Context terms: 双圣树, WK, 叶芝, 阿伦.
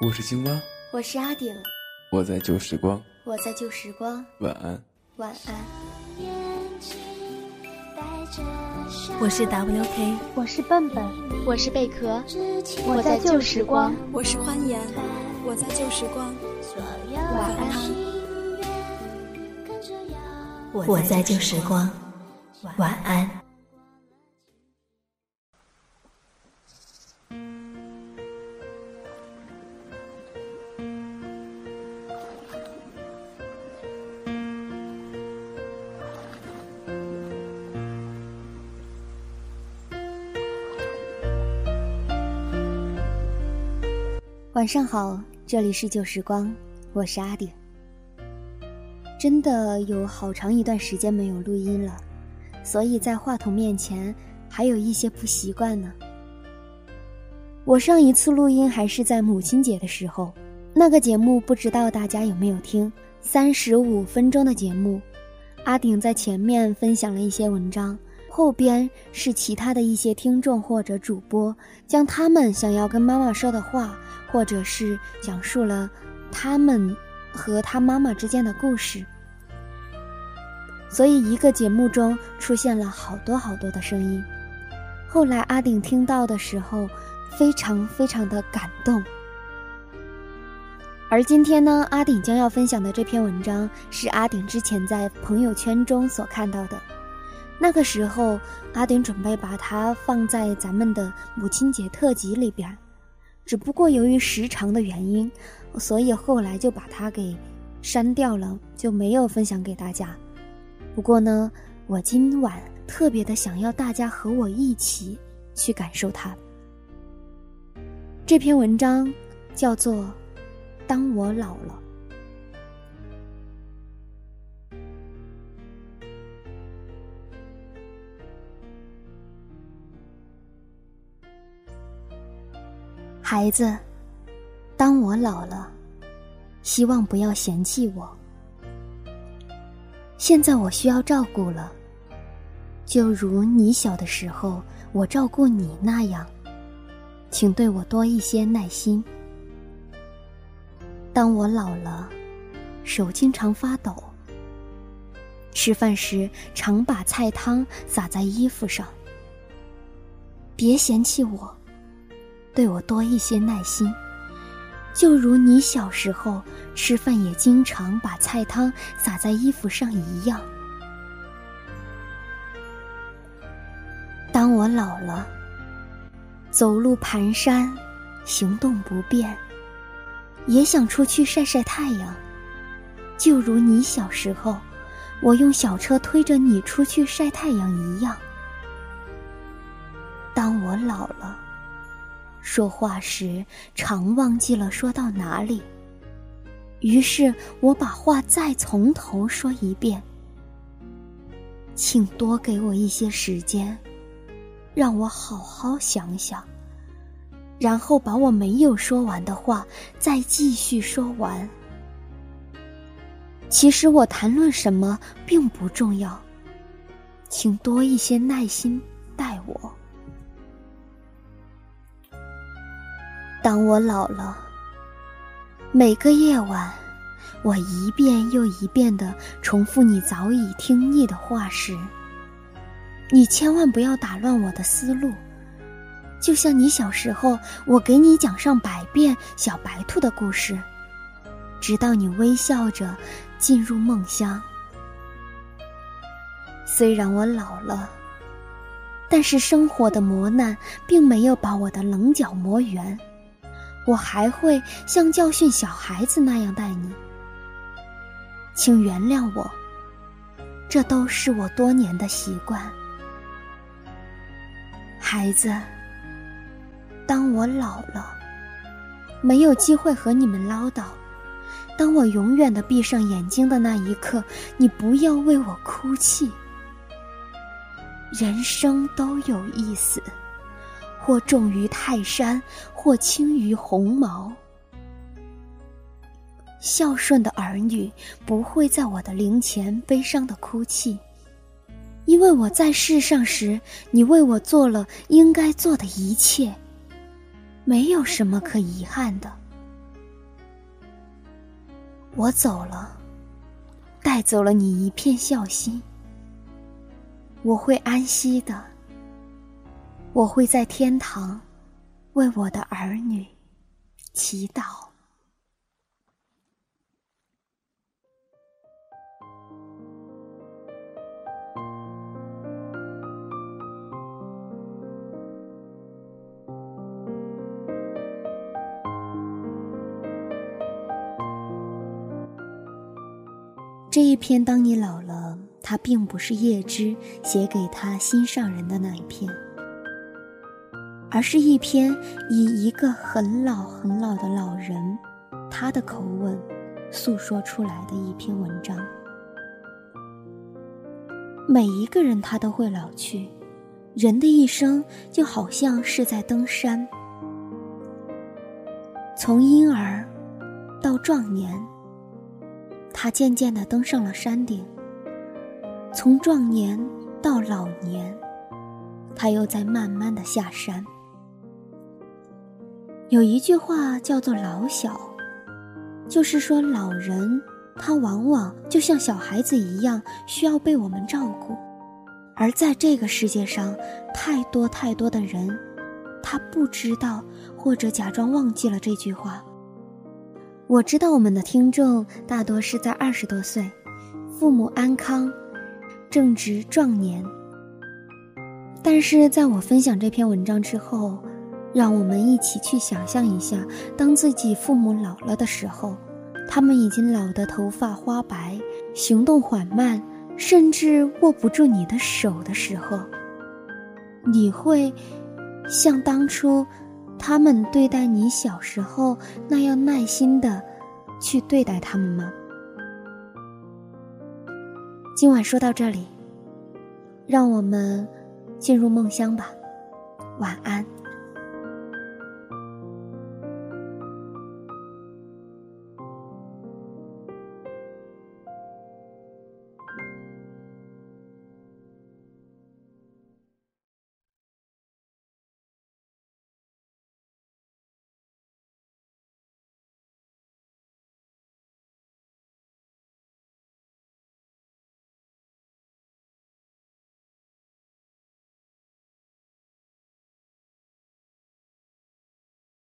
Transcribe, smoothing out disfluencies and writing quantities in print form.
我是青蛙，我是阿顶，我在旧时光，我在旧时光，晚安，晚安。我是 WK， 我是笨笨，我是贝壳，我在旧时光，我是欢颜，我在旧时光，晚安。我在旧时光，晚安。晚上好，这里是旧时光，我是阿顶。真的有好长一段时间没有录音了，所以在话筒面前还有一些不习惯呢。我上一次录音还是在母亲节的时候，那个节目不知道大家有没有听，35分钟的节目，阿顶在前面分享了一些文章，后边是其他的一些听众或者主播将他们想要跟妈妈说的话，或者是讲述了他们和他妈妈之间的故事，所以一个节目中出现了好多好多的声音。后来阿顶听到的时候非常非常的感动。而今天呢，阿顶将要分享的这篇文章是阿顶之前在朋友圈中所看到的，那个时候阿顶准备把它放在咱们的母亲节特辑里边，只不过由于时长的原因，所以后来就把它给删掉了，就没有分享给大家。不过呢，我今晚特别的想要大家和我一起去感受它。这篇文章叫做《当我老了》。孩子，当我老了，希望不要嫌弃我。现在我需要照顾了，就如你小的时候我照顾你那样，请对我多一些耐心。当我老了，手经常发抖，吃饭时常把菜汤洒在衣服上。别嫌弃我，对我多一些耐心，就如你小时候吃饭也经常把菜汤洒在衣服上一样。当我老了，走路蹒跚，行动不便，也想出去晒晒太阳，就如你小时候我用小车推着你出去晒太阳一样。当我老了，说话时常忘记了说到哪里，于是我把话再从头说一遍。请多给我一些时间，让我好好想想，然后把我没有说完的话再继续说完。其实我谈论什么并不重要，请多一些耐心待我。当我老了，每个夜晚我一遍又一遍地重复你早已听腻的话时，你千万不要打乱我的思路，就像你小时候我给你讲上100遍小白兔的故事，直到你微笑着进入梦乡。虽然我老了，但是生活的磨难并没有把我的棱角磨圆，我还会像教训小孩子那样待你，请原谅我，这都是我多年的习惯。孩子，当我老了，没有机会和你们唠叨，当我永远地闭上眼睛的那一刻，你不要为我哭泣。人生都有意思，或重于泰山，或轻于鸿毛。孝顺的儿女不会在我的灵前悲伤地哭泣，因为我在世上时，你为我做了应该做的一切，没有什么可遗憾的。我走了，带走了你一片孝心，我会安息的，我会在天堂为我的儿女祈祷。这一篇当你老了，它并不是叶芝写给他心上人的那一篇，而是一篇以一个很老很老的老人他的口吻诉说出来的一篇文章。每一个人他都会老去，人的一生就好像是在登山，从婴儿到壮年，他渐渐地登上了山顶，从壮年到老年，他又在慢慢地下山。有一句话叫做老小，就是说老人他往往就像小孩子一样需要被我们照顾，而在这个世界上，太多太多的人，他不知道或者假装忘记了这句话。我知道我们的听众大多是在20多岁，父母安康，正值壮年。但是在我分享这篇文章之后，让我们一起去想象一下，当自己父母老了的时候，他们已经老得头发花白，行动缓慢，甚至握不住你的手的时候，你会像当初他们对待你小时候那样耐心地去对待他们吗？今晚说到这里，让我们进入梦乡吧，晚安。